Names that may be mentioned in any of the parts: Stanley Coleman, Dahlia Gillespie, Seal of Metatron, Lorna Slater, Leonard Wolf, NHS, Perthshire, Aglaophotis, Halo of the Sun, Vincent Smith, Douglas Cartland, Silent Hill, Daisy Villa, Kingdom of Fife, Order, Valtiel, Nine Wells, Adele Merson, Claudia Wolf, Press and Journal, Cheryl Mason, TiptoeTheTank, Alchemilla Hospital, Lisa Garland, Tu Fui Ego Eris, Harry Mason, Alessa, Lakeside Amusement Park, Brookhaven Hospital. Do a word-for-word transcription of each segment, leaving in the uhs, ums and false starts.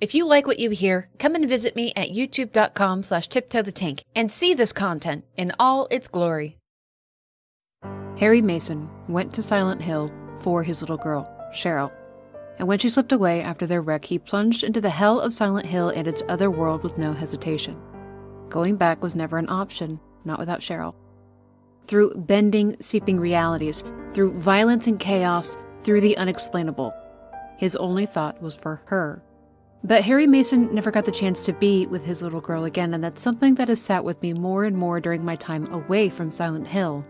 If you like what you hear, come and visit me at youtube.com slash tiptoethetank and see this content in all its glory. Harry Mason went to Silent Hill for his little girl, Cheryl, and when she slipped away after their wreck, he plunged into the hell of Silent Hill and its other world with no hesitation. Going back was never an option, not without Cheryl. Through bending, seeping realities, through violence and chaos, through the unexplainable, his only thought was for her. But Harry Mason never got the chance to be with his little girl again, and that's something that has sat with me more and more during my time away from Silent Hill.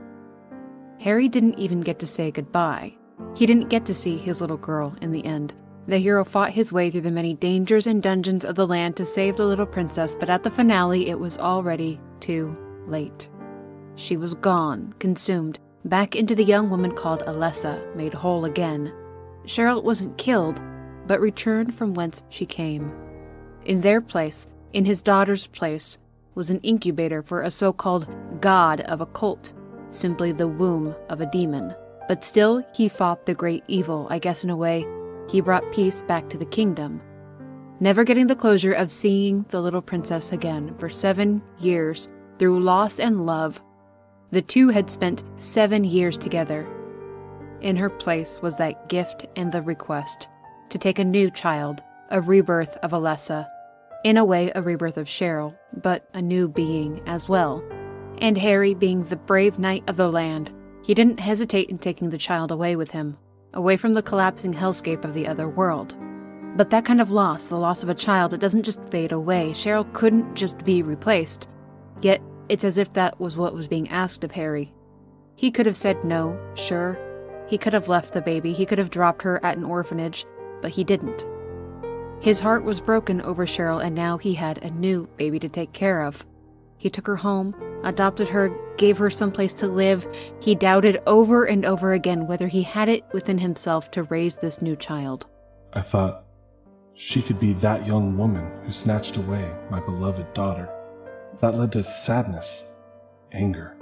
Harry didn't even get to say goodbye. He didn't get to see his little girl in the end. The hero fought his way through the many dangers and dungeons of the land to save the little princess, but at the finale, it was already too late. She was gone, consumed, back into the young woman called Alessa, made whole again. Cheryl wasn't killed, but returned from whence she came. In their place, in his daughter's place, was an incubator for a so-called god of a cult, simply the womb of a demon. But still, he fought the great evil. I guess in a way, he brought peace back to the kingdom. Never getting the closure of seeing the little princess again for seven years, through loss and love, the two had spent seven years together. In her place was that gift and the request to take a new child, a rebirth of Alessa, in a way a rebirth of Cheryl, but a new being as well. And Harry, being the brave knight of the land, he didn't hesitate in taking the child away with him, away from the collapsing hellscape of the other world. But that kind of loss, the loss of a child, it doesn't just fade away. Cheryl couldn't just be replaced. Yet, it's as if that was what was being asked of Harry. He could have said no, sure. He could have left the baby, he could have dropped her at an orphanage, but he didn't. His heart was broken over Cheryl, and now he had a new baby to take care of. He took her home, adopted her, gave her someplace to live. He doubted over and over again whether he had it within himself to raise this new child. I thought she could be that young woman who snatched away my beloved daughter. That led to sadness, anger.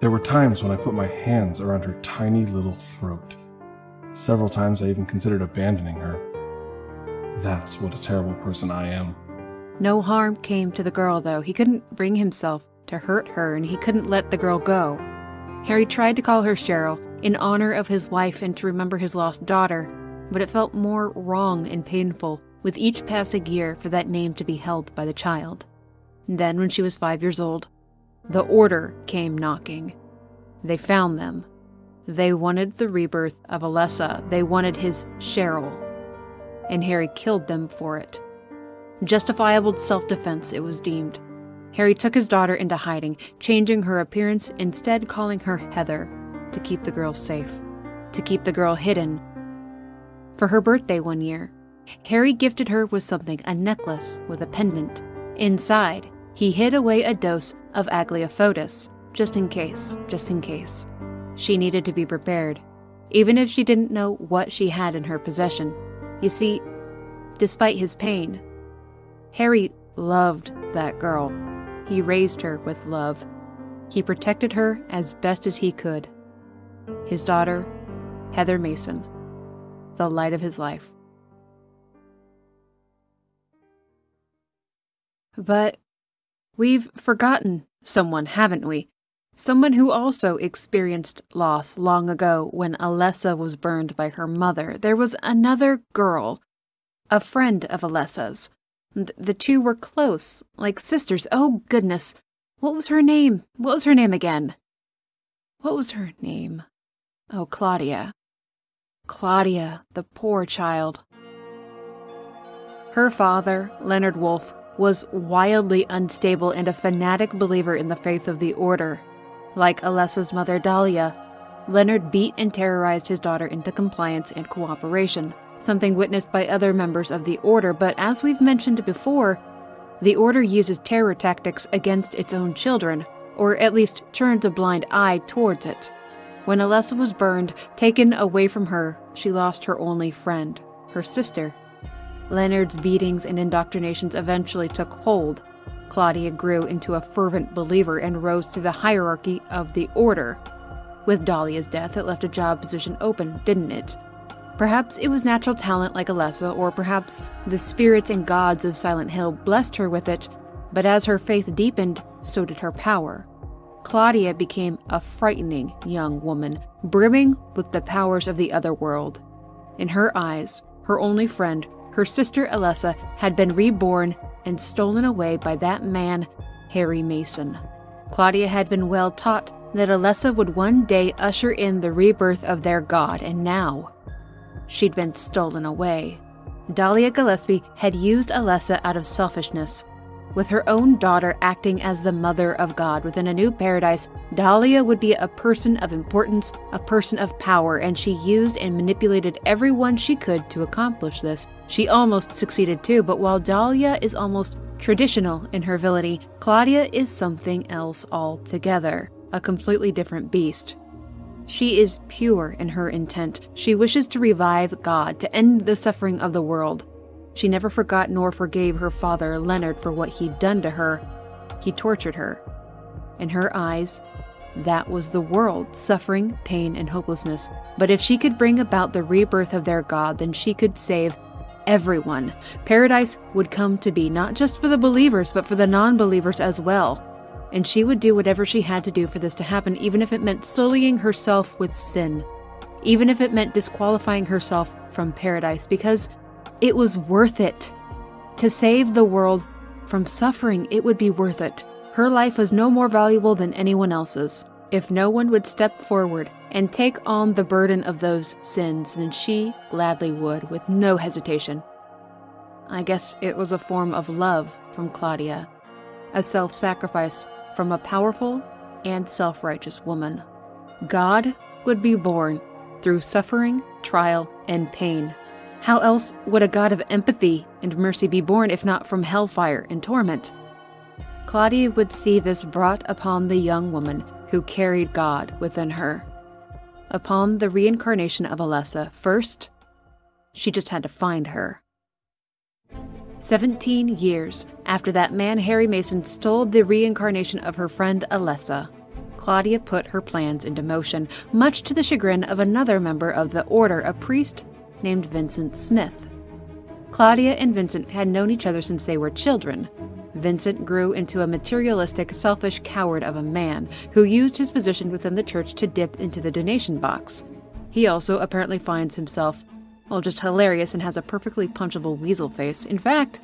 There were times when I put my hands around her tiny little throat. Several times I even considered abandoning her. That's what a terrible person I am. No harm came to the girl, though. He couldn't bring himself to hurt her, and he couldn't let the girl go. Harry tried to call her Cheryl in honor of his wife and to remember his lost daughter, but it felt more wrong and painful with each passing year for that name to be held by the child. And then, when she was five years old, the Order came knocking. They found them. They wanted the rebirth of Alessa. They wanted his Cheryl. And Harry killed them for it. Justifiable self-defense, it was deemed. Harry took his daughter into hiding, changing her appearance, instead calling her Heather, to keep the girl safe, to keep the girl hidden. For her birthday one year, Harry gifted her with something, a necklace with a pendant. Inside, he hid away a dose of Aglaophotis, just in case, just in case. She needed to be prepared, even if she didn't know what she had in her possession. You see, despite his pain, Harry loved that girl. He raised her with love. He protected her as best as he could. His daughter, Heather Mason, the light of his life. But we've forgotten someone, haven't we? Someone who also experienced loss long ago when Alessa was burned by her mother. There was another girl, a friend of Alessa's. Th the two were close, like sisters. Oh, goodness. What was her name? What was her name again? What was her name? Oh, Claudia. Claudia, the poor child. Her father, Leonard Wolf, was wildly unstable and a fanatic believer in the faith of the Order. Like Alessa's mother, Dahlia, Leonard beat and terrorized his daughter into compliance and cooperation, something witnessed by other members of the Order. But as we've mentioned before, the Order uses terror tactics against its own children, or at least turns a blind eye towards it. When Alessa was burned, taken away from her, she lost her only friend, her sister. Leonard's beatings and indoctrinations eventually took hold. Claudia grew into a fervent believer and rose to the hierarchy of the Order. With Dahlia's death, it left a job position open, didn't it? Perhaps it was natural talent like Alessa, or perhaps the spirits and gods of Silent Hill blessed her with it, but as her faith deepened, so did her power. Claudia became a frightening young woman, brimming with the powers of the other world. In her eyes, her only friend, her sister Alessa, had been reborn and stolen away by that man, Harry Mason. Claudia had been well taught that Alessa would one day usher in the rebirth of their god, and now she'd been stolen away. Dahlia Gillespie had used Alessa out of selfishness. With her own daughter acting as the mother of God within a new paradise, Dahlia would be a person of importance, a person of power, and she used and manipulated everyone she could to accomplish this. She almost succeeded too, but while Dahlia is almost traditional in her villainy, Claudia is something else altogether, a completely different beast. She is pure in her intent. She wishes to revive God, to end the suffering of the world. She never forgot nor forgave her father, Leonard, for what he'd done to her. He tortured her. In her eyes, that was the world, suffering, pain, and hopelessness. But if she could bring about the rebirth of their God, then she could save everyone. Paradise would come to be, not just for the believers, but for the non-believers as well. And she would do whatever she had to do for this to happen, even if it meant sullying herself with sin, even if it meant disqualifying herself from paradise, because it was worth it. To save the world from suffering, it would be worth it. Her life was no more valuable than anyone else's. If no one would step forward and take on the burden of those sins, then she gladly would, with no hesitation. I guess it was a form of love from Claudia, a self-sacrifice from a powerful and self-righteous woman. God would be born through suffering, trial, and pain. How else would a God of empathy and mercy be born if not from hellfire and torment? Claudia would see this brought upon the young woman who carried God within her. Upon the reincarnation of Alessa, first, she just had to find her. Seventeen years after that man Harry Mason stole the reincarnation of her friend Alessa, Claudia put her plans into motion, much to the chagrin of another member of the Order, a priest named Vincent Smith. Claudia and Vincent had known each other since they were children. Vincent grew into a materialistic, selfish coward of a man who used his position within the church to dip into the donation box. He also apparently finds himself, well, just hilarious and has a perfectly punchable weasel face. In fact,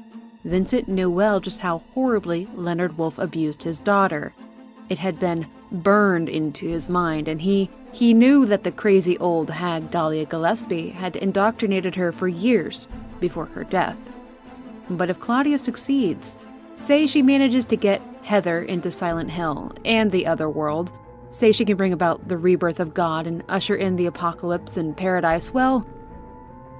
Vincent knew well just how horribly Leonard Wolf abused his daughter. It had been burned into his mind, and he He knew that the crazy old hag Dahlia Gillespie had indoctrinated her for years before her death. But if Claudia succeeds, say she manages to get Heather into Silent Hill and the other world, say she can bring about the rebirth of God and usher in the apocalypse and paradise, well,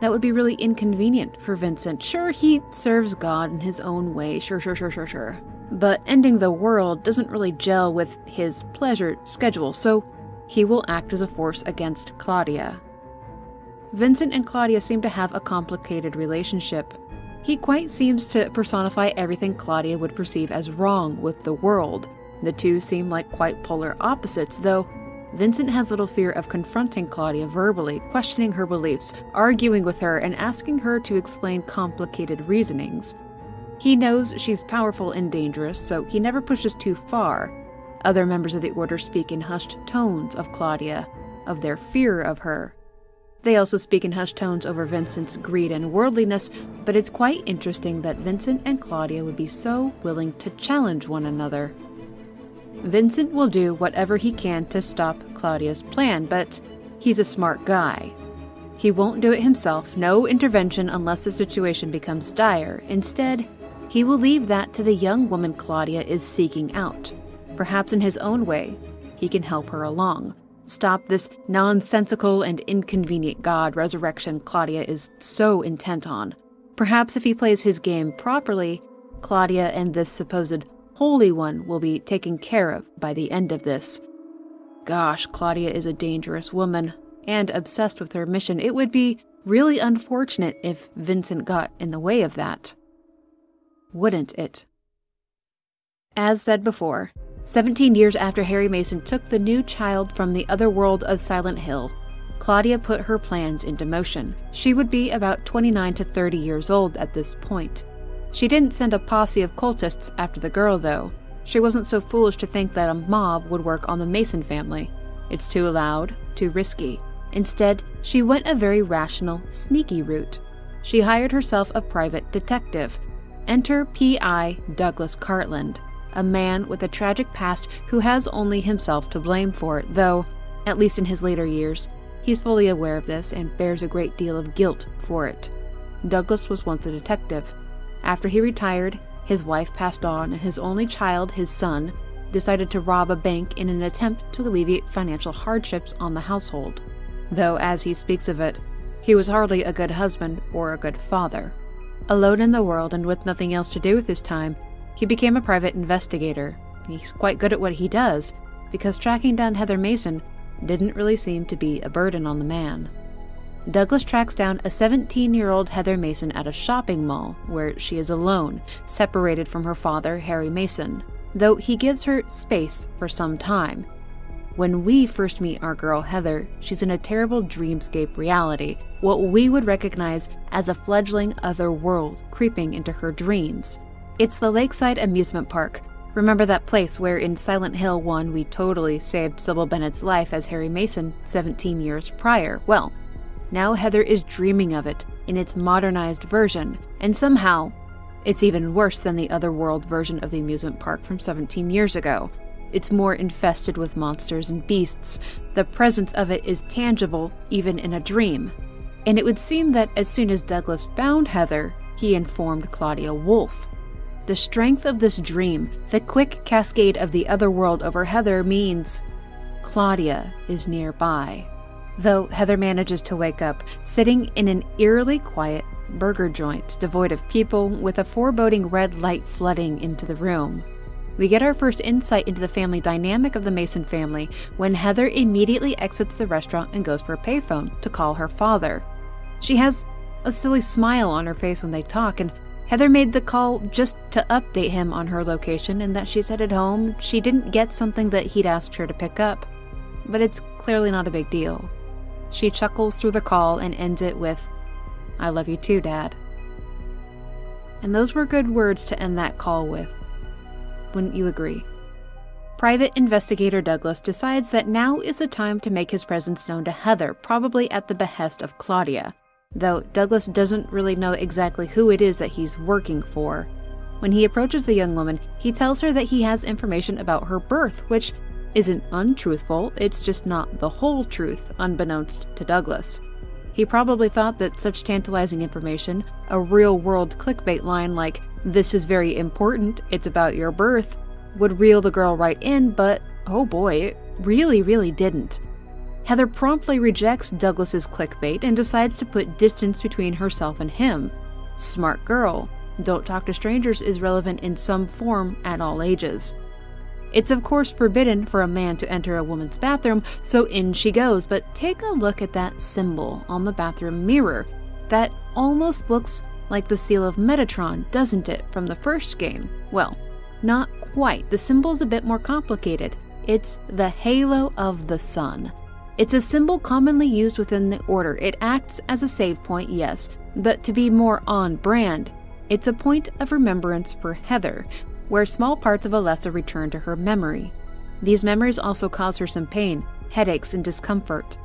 that would be really inconvenient for Vincent. Sure, he serves God in his own way, sure, sure, sure, sure, sure. But ending the world doesn't really gel with his pleasure schedule, so he will act as a force against Claudia. Vincent and Claudia seem to have a complicated relationship. He quite seems to personify everything Claudia would perceive as wrong with the world. The two seem like quite polar opposites, though Vincent has little fear of confronting Claudia verbally, questioning her beliefs, arguing with her, and asking her to explain complicated reasonings. He knows she's powerful and dangerous, so he never pushes too far. Other members of the Order speak in hushed tones of Claudia, of their fear of her. They also speak in hushed tones over Vincent's greed and worldliness, but it's quite interesting that Vincent and Claudia would be so willing to challenge one another. Vincent will do whatever he can to stop Claudia's plan, but he's a smart guy. He won't do it himself, no intervention unless the situation becomes dire. Instead, he will leave that to the young woman Claudia is seeking out. Perhaps in his own way, he can help her along. Stop this nonsensical and inconvenient God resurrection Claudia is so intent on. Perhaps if he plays his game properly, Claudia and this supposed Holy One will be taken care of by the end of this. Gosh, Claudia is a dangerous woman and obsessed with her mission. It would be really unfortunate if Vincent got in the way of that, wouldn't it? As said before, seventeen years after Harry Mason took the new child from the other world of Silent Hill, Claudia put her plans into motion. She would be about twenty-nine to thirty years old at this point. She didn't send a posse of cultists after the girl, though. She wasn't so foolish to think that a mob would work on the Mason family. It's too loud, too risky. Instead, she went a very rational, sneaky route. She hired herself a private detective. Enter P I Douglas Cartland, a man with a tragic past who has only himself to blame for it, though, at least in his later years, he's fully aware of this and bears a great deal of guilt for it. Douglas was once a detective. After he retired, his wife passed on, and his only child, his son, decided to rob a bank in an attempt to alleviate financial hardships on the household. Though, as he speaks of it, he was hardly a good husband or a good father. Alone in the world and with nothing else to do with his time, he became a private investigator. He's quite good at what he does, because tracking down Heather Mason didn't really seem to be a burden on the man. Douglas tracks down a seventeen-year-old Heather Mason at a shopping mall, where she is alone, separated from her father, Harry Mason, though he gives her space for some time. When we first meet our girl Heather, she's in a terrible dreamscape reality, what we would recognize as a fledgling other world creeping into her dreams. It's the Lakeside Amusement Park. Remember that place where in Silent Hill one we totally saved Sybil Bennett's life as Harry Mason seventeen years prior? Well, now Heather is dreaming of it in its modernized version, and somehow, it's even worse than the otherworld version of the amusement park from seventeen years ago. It's more infested with monsters and beasts. The presence of it is tangible, even in a dream. And it would seem that as soon as Douglas found Heather, he informed Claudia Wolf. The strength of this dream, the quick cascade of the other world over Heather, means Claudia is nearby. Though Heather manages to wake up, sitting in an eerily quiet burger joint devoid of people, with a foreboding red light flooding into the room. We get our first insight into the family dynamic of the Mason family when Heather immediately exits the restaurant and goes for a payphone to call her father. She has a silly smile on her face when they talk, and Heather made the call just to update him on her location and that she's headed home. She didn't get something that he'd asked her to pick up, but it's clearly not a big deal. She chuckles through the call and ends it with, "I love you too, Dad." And those were good words to end that call with. Wouldn't you agree? Private Investigator Douglas decides that now is the time to make his presence known to Heather, probably at the behest of Claudia. Though Douglas doesn't really know exactly who it is that he's working for. When he approaches the young woman, he tells her that he has information about her birth, which isn't untruthful, it's just not the whole truth, unbeknownst to Douglas. He probably thought that such tantalizing information, a real-world clickbait line like, "This is very important, it's about your birth," would reel the girl right in, but oh boy, it really, really didn't. Heather promptly rejects Douglas's clickbait and decides to put distance between herself and him. Smart girl. Don't talk to strangers is relevant in some form at all ages. It's of course forbidden for a man to enter a woman's bathroom, so in she goes, but take a look at that symbol on the bathroom mirror. That almost looks like the Seal of Metatron, doesn't it, from the first game? Well, not quite. The symbol's a bit more complicated. It's the Halo of the Sun. It's a symbol commonly used within the Order. It acts as a save point, yes, but to be more on-brand, it's a point of remembrance for Heather, where small parts of Alessa return to her memory. These memories also cause her some pain, headaches, and discomfort.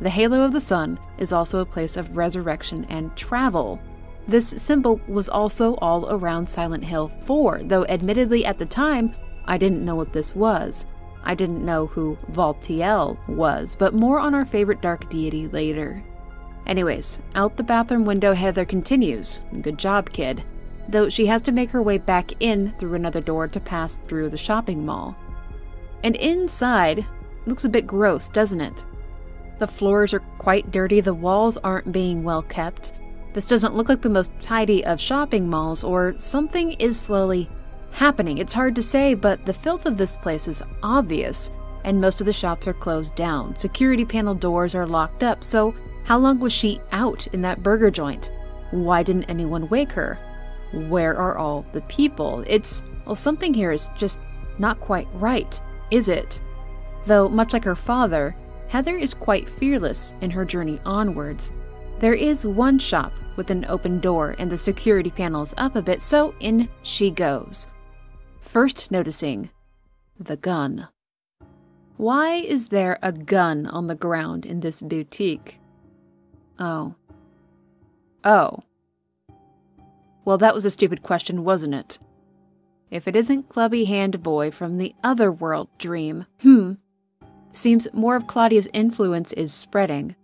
The Halo of the Sun is also a place of resurrection and travel. This symbol was also all around Silent Hill four, though admittedly at the time, I didn't know what this was. I didn't know who Valtiel was, but more on our favorite dark deity later. Anyways, out the bathroom window Heather continues, "Good job, kid," though she has to make her way back in through another door to pass through the shopping mall. And inside, looks a bit gross, doesn't it? The floors are quite dirty, the walls aren't being well kept. This doesn't look like the most tidy of shopping malls, or something is slowly happening. It's hard to say, but the filth of this place is obvious, and most of the shops are closed down. Security panel doors are locked up, so how long was she out in that burger joint? Why didn't anyone wake her? Where are all the people? It's, well, something here is just not quite right, is it? Though, much like her father, Heather is quite fearless in her journey onwards. There is one shop with an open door and the security panels up a bit, so in she goes. First noticing the gun. Why is there a gun on the ground in this boutique? Oh. Oh. Well, that was a stupid question, wasn't it? If it isn't Clubby Hand Boy from the Otherworld Dream, hmm. Seems more of Claudia's influence is spreading.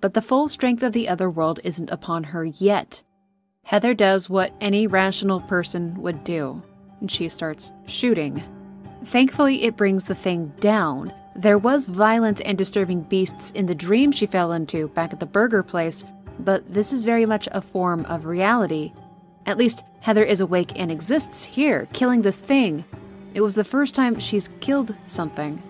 But the full strength of the other world isn't upon her yet. Heather does what any rational person would do, and she starts shooting. Thankfully, it brings the thing down. There was violent and disturbing beasts in the dream she fell into back at the burger place, but this is very much a form of reality. At least, Heather is awake and exists here, killing this thing. It was the first time she's killed something.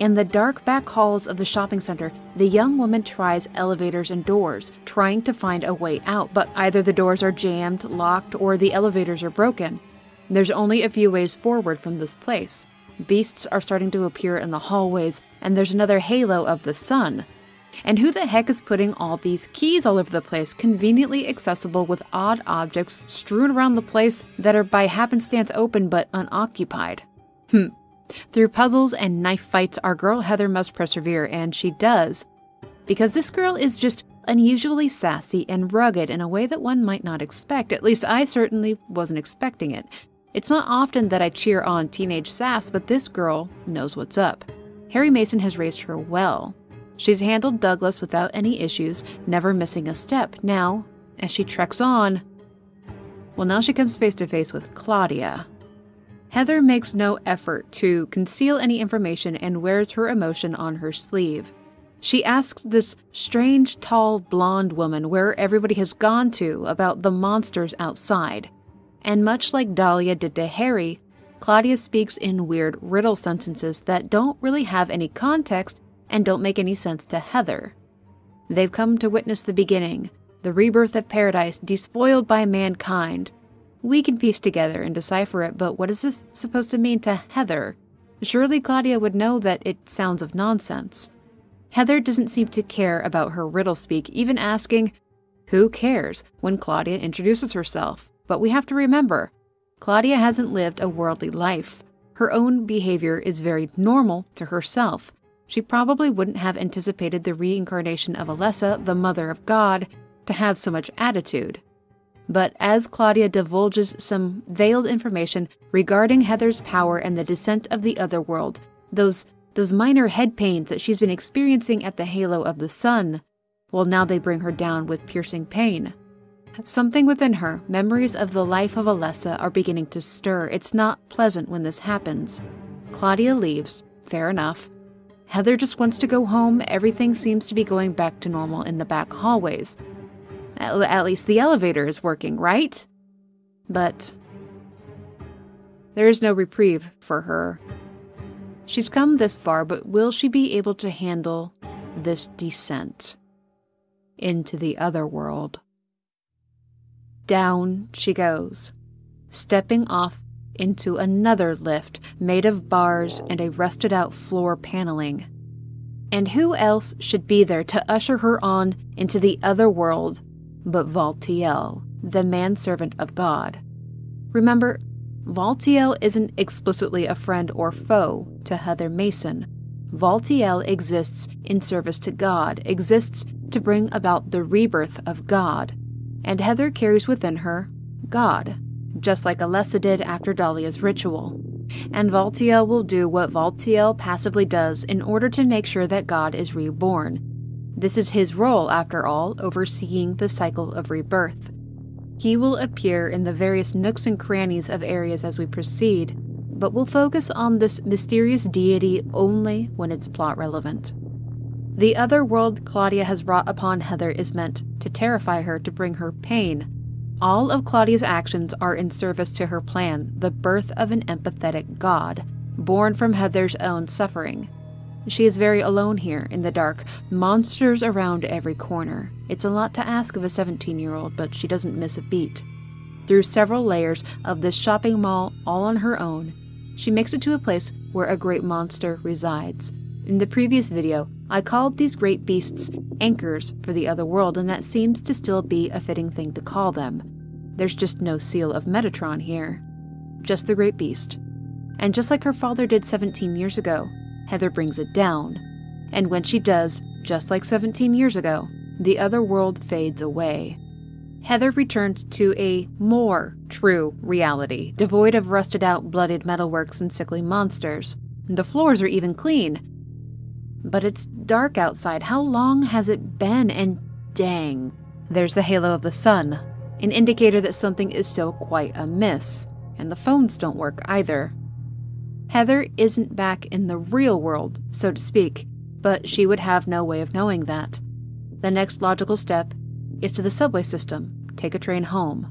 In the dark back halls of the shopping center, the young woman tries elevators and doors, trying to find a way out, but either the doors are jammed, locked, or the elevators are broken. There's only a few ways forward from this place. Beasts are starting to appear in the hallways, and there's another Halo of the Sun. And who the heck is putting all these keys all over the place, conveniently accessible with odd objects strewn around the place that are by happenstance open but unoccupied? Hmm. Through puzzles and knife fights, our girl Heather must persevere, and she does. Because this girl is just unusually sassy and rugged in a way that one might not expect. At least I certainly wasn't expecting it. It's not often that I cheer on teenage sass, but this girl knows what's up. Harry Mason has raised her well. She's handled Douglas without any issues, never missing a step. Now, as she treks on, well, now she comes face to face with Claudia. Heather makes no effort to conceal any information and wears her emotion on her sleeve. She asks this strange, tall, blonde woman where everybody has gone to about the monsters outside. And much like Dahlia did to Harry, Claudia speaks in weird riddle sentences that don't really have any context and don't make any sense to Heather. They've come to witness the beginning, the rebirth of paradise despoiled by mankind. We can piece together and decipher it, but what is this supposed to mean to Heather? Surely Claudia would know that it sounds of nonsense. Heather doesn't seem to care about her riddle speak, even asking, "Who cares?" when Claudia introduces herself. But we have to remember, Claudia hasn't lived a worldly life. Her own behavior is very normal to herself. She probably wouldn't have anticipated the reincarnation of Alessa, the mother of God, to have so much attitude. But as Claudia divulges some veiled information regarding Heather's power and the descent of the Otherworld, those those minor head pains that she's been experiencing at the Halo of the Sun, well, now they bring her down with piercing pain. Something within her, memories of the life of Alessa, are beginning to stir. It's not pleasant when this happens. Claudia leaves, fair enough. Heather just wants to go home. Everything seems to be going back to normal in the back hallways. At least the elevator is working, right? But there is no reprieve for her. She's come this far, but will she be able to handle this descent into the other world? Down she goes, stepping off into another lift made of bars and a rusted-out floor paneling. And who else should be there to usher her on into the other world but Valtiel, the manservant of God? Remember, Valtiel isn't explicitly a friend or foe to Heather Mason. Valtiel exists in service to God, exists to bring about the rebirth of God. And Heather carries within her God, just like Alessa did after Dahlia's ritual. And Valtiel will do what Valtiel passively does in order to make sure that God is reborn. This is his role, after all, overseeing the cycle of rebirth. He will appear in the various nooks and crannies of areas as we proceed, but we'll focus on this mysterious deity only when it's plot relevant. The other world Claudia has wrought upon Heather is meant to terrify her, to bring her pain. All of Claudia's actions are in service to her plan, the birth of an empathetic God, born from Heather's own suffering. She is very alone here in the dark, monsters around every corner. It's a lot to ask of a seventeen-year-old, but she doesn't miss a beat. Through several layers of this shopping mall all on her own, she makes it to a place where a great monster resides. In the previous video, I called these great beasts anchors for the other world, and that seems to still be a fitting thing to call them. There's just no Seal of Metatron here. Just the great beast. And just like her father did seventeen years ago, Heather brings it down. And when she does, just like seventeen years ago, the other world fades away. Heather returns to a more true reality, devoid of rusted-out, blooded metalworks and sickly monsters. The floors are even clean. But it's dark outside. How long has it been? And dang, there's the halo of the sun, an indicator that something is still quite amiss. And the phones don't work either. Heather isn't back in the real world, so to speak, but she would have no way of knowing that. The next logical step is to the subway system, take a train home.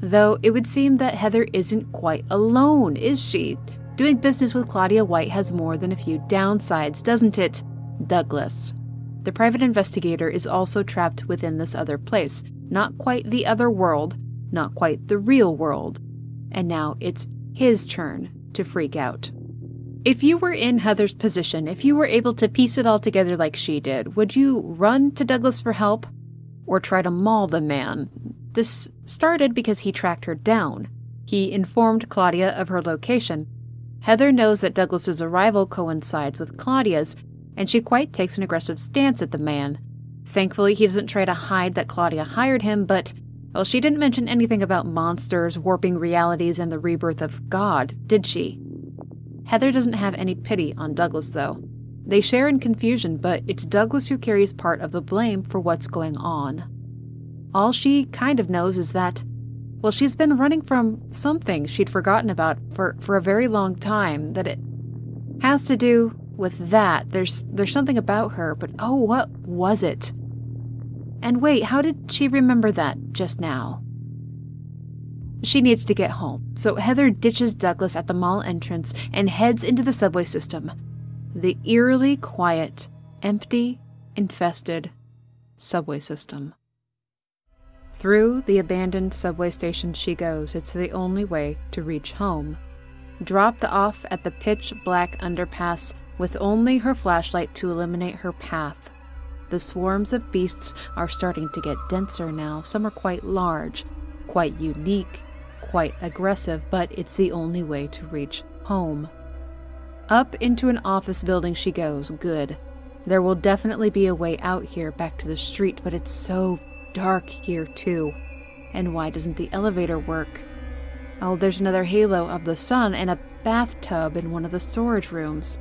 Though it would seem that Heather isn't quite alone, is she? Doing business with Claudia White has more than a few downsides, doesn't it? Douglas, the private investigator, is also trapped within this other place. Not quite the other world, not quite the real world. And now it's his turn to freak out. If you were in Heather's position, if you were able to piece it all together like she did, would you run to Douglas for help? Or try to maul the man? This started because he tracked her down. He informed Claudia of her location. Heather knows that Douglas's arrival coincides with Claudia's, and she quite takes an aggressive stance at the man. Thankfully, he doesn't try to hide that Claudia hired him, but, well, she didn't mention anything about monsters, warping realities, and the rebirth of God, did she? Heather doesn't have any pity on Douglas, though. They share in confusion, but it's Douglas who carries part of the blame for what's going on. All she kind of knows is that, well, she's been running from something she'd forgotten about for, for a very long time, that it has to do with that. There's, there's something about her, but oh, what was it? And wait, how did she remember that just now? She needs to get home, so Heather ditches Douglas at the mall entrance and heads into the subway system. The eerily quiet, empty, infested subway system. Through the abandoned subway station she goes. It's the only way to reach home. Dropped off at the pitch-black underpass with only her flashlight to illuminate her path. The swarms of beasts are starting to get denser now. Some are quite large, quite unique, quite aggressive, but it's the only way to reach home. Up into an office building she goes. Good. There will definitely be a way out here, back to the street, but it's so dark here too. And why doesn't the elevator work? Oh, there's another halo of the sun and a bathtub in one of the storage rooms.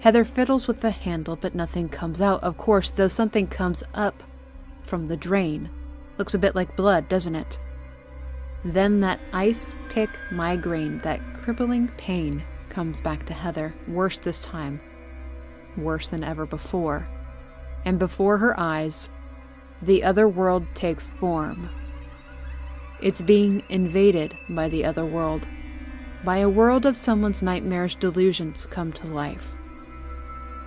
Heather fiddles with the handle, but nothing comes out, of course, though something comes up from the drain. Looks a bit like blood, doesn't it? Then that ice-pick migraine, that crippling pain, comes back to Heather, worse this time, worse than ever before. And before her eyes, the other world takes form. It's being invaded by the other world, by a world of someone's nightmarish delusions come to life.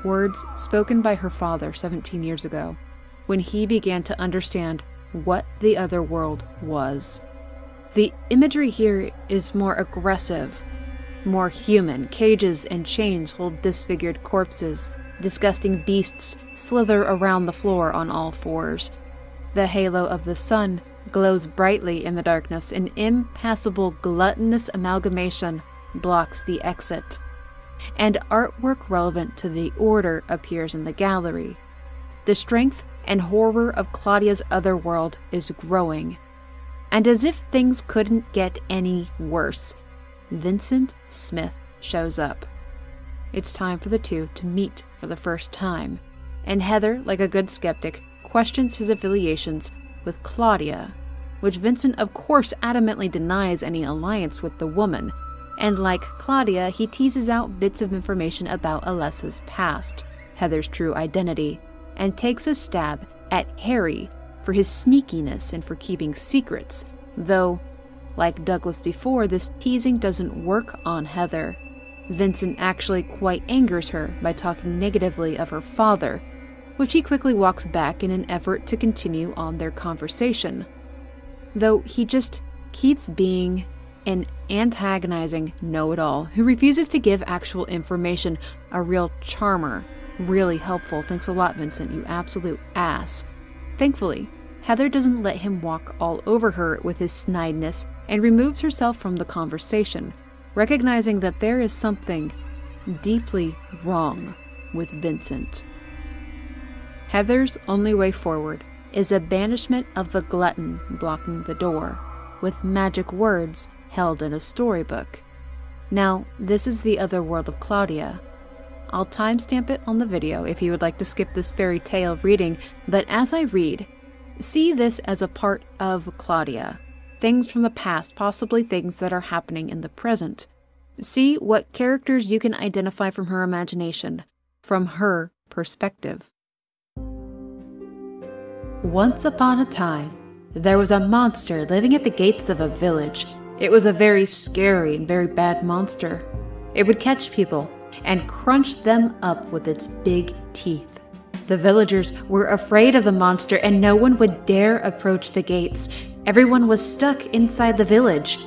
Words spoken by her father seventeen years ago, when he began to understand what the other world was. The imagery here is more aggressive, more human. Cages and chains hold disfigured corpses. Disgusting beasts slither around the floor on all fours. The halo of the sun glows brightly in the darkness. An impassable, gluttonous amalgamation blocks the exit. And artwork relevant to the Order appears in the gallery. The strength and horror of Claudia's other world is growing. And as if things couldn't get any worse, Vincent Smith shows up. It's time for the two to meet for the first time, and Heather, like a good skeptic, questions his affiliations with Claudia, which Vincent of course adamantly denies any alliance with the woman, and like Claudia, he teases out bits of information about Alessa's past, Heather's true identity, and takes a stab at Harry for his sneakiness and for keeping secrets, though, like Douglas before, this teasing doesn't work on Heather. Vincent actually quite angers her by talking negatively of her father, which he quickly walks back in an effort to continue on their conversation. Though he just keeps being an antagonizing know-it-all who refuses to give actual information, a real charmer. Really helpful. Thanks a lot, Vincent, you absolute ass. Thankfully, Heather doesn't let him walk all over her with his snideness and removes herself from the conversation, recognizing that there is something deeply wrong with Vincent. Heather's only way forward is a banishment of the glutton blocking the door, with magic words held in a storybook. Now, this is the other world of Claudia. I'll timestamp it on the video if you would like to skip this fairy tale reading, but as I read, see this as a part of Claudia. Things from the past, possibly things that are happening in the present. See what characters you can identify from her imagination, from her perspective. Once upon a time, there was a monster living at the gates of a village. It was a very scary and very bad monster. It would catch people and crunched them up with its big teeth. The villagers were afraid of the monster, and no one would dare approach the gates. Everyone was stuck inside the village.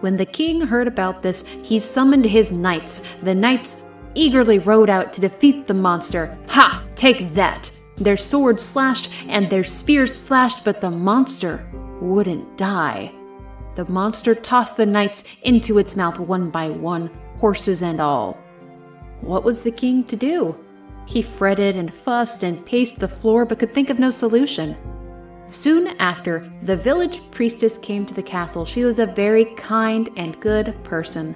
When the king heard about this, he summoned his knights. The knights eagerly rode out to defeat the monster. Ha! Take that! Their swords slashed and their spears flashed, but the monster wouldn't die. The monster tossed the knights into its mouth one by one, horses and all. What was the king to do? He fretted and fussed and paced the floor, but could think of no solution. Soon after, the village priestess came to the castle. She was a very kind and good person.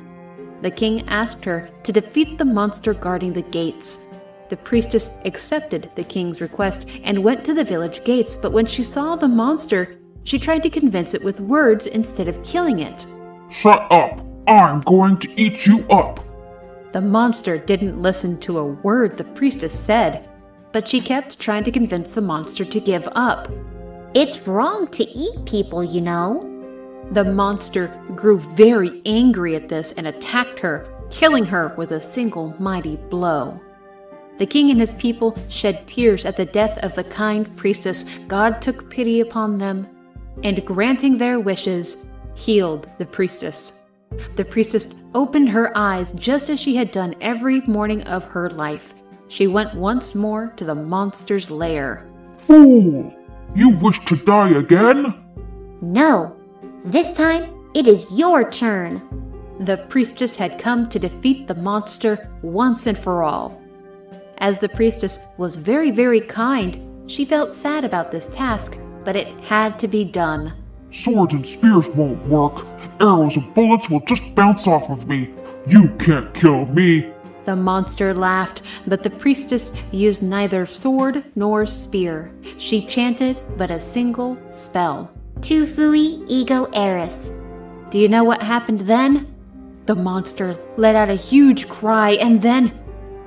The king asked her to defeat the monster guarding the gates. The priestess accepted the king's request and went to the village gates, but when she saw the monster, she tried to convince it with words instead of killing it. Shut up! I'm going to eat you up! The monster didn't listen to a word the priestess said, but she kept trying to convince the monster to give up. It's wrong to eat people, you know. The monster grew very angry at this and attacked her, killing her with a single mighty blow. The king and his people shed tears at the death of the kind priestess. God took pity upon them, and granting their wishes, healed the priestess. The priestess opened her eyes just as she had done every morning of her life. She went once more to the monster's lair. Fool! You wish to die again? No. This time, it is your turn. The priestess had come to defeat the monster once and for all. As the priestess was very, very kind, she felt sad about this task, but it had to be done. Swords and spears won't work. Arrows and bullets will just bounce off of me. You can't kill me. The monster laughed, but the priestess used neither sword nor spear. She chanted but a single spell. Tu Fui Ego Eris. Do you know what happened then? The monster let out a huge cry and then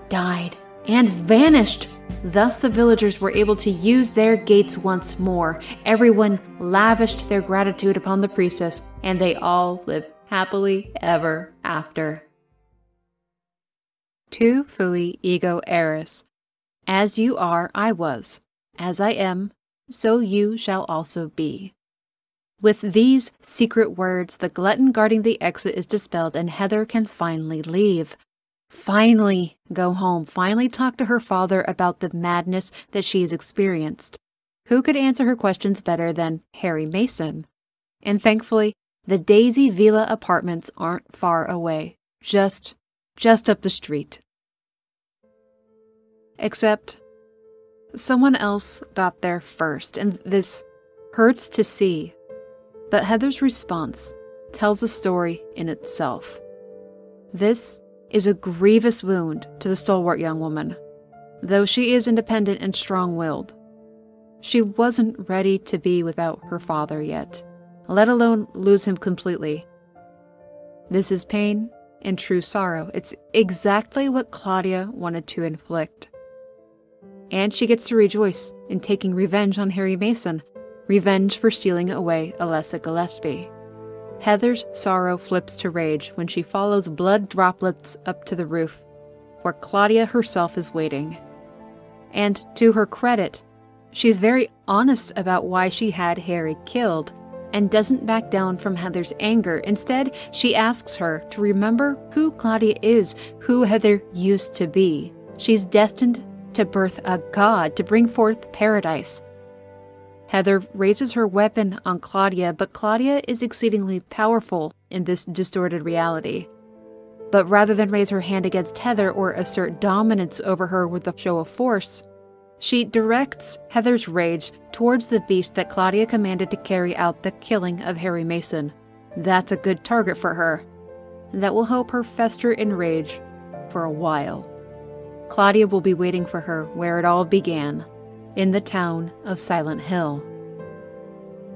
died and vanished. Thus the villagers were able to use their gates once more. Everyone lavished their gratitude upon the priestess, and they all lived happily ever after. Tu Fui Ego Eris. As you are, I was. As I am, so you shall also be. With these secret words, the glutton guarding the exit is dispelled, and Heather can finally leave. Finally go home, finally talk to her father about the madness that she's experienced. Who could answer her questions better than Harry Mason? And thankfully, the Daisy Villa apartments aren't far away, just, just up the street. Except, someone else got there first, and this hurts to see, but Heather's response tells a story in itself. This is a grievous wound to the stalwart young woman, though she is independent and strong-willed. She wasn't ready to be without her father yet, let alone lose him completely. This is pain and true sorrow. It's exactly what Claudia wanted to inflict. And she gets to rejoice in taking revenge on Harry Mason, revenge for stealing away Alessa Gillespie. Heather's sorrow flips to rage when she follows blood droplets up to the roof, where Claudia herself is waiting. And to her credit, she's very honest about why she had Harry killed, and doesn't back down from Heather's anger. Instead, she asks her to remember who Claudia is, who Heather used to be. She's destined to birth a god, to bring forth paradise. Heather raises her weapon on Claudia, but Claudia is exceedingly powerful in this distorted reality. But rather than raise her hand against Heather or assert dominance over her with a show of force, she directs Heather's rage towards the beast that Claudia commanded to carry out the killing of Harry Mason. That's a good target for her. That will help her fester in rage for a while. Claudia will be waiting for her where it all began, in the town of Silent Hill.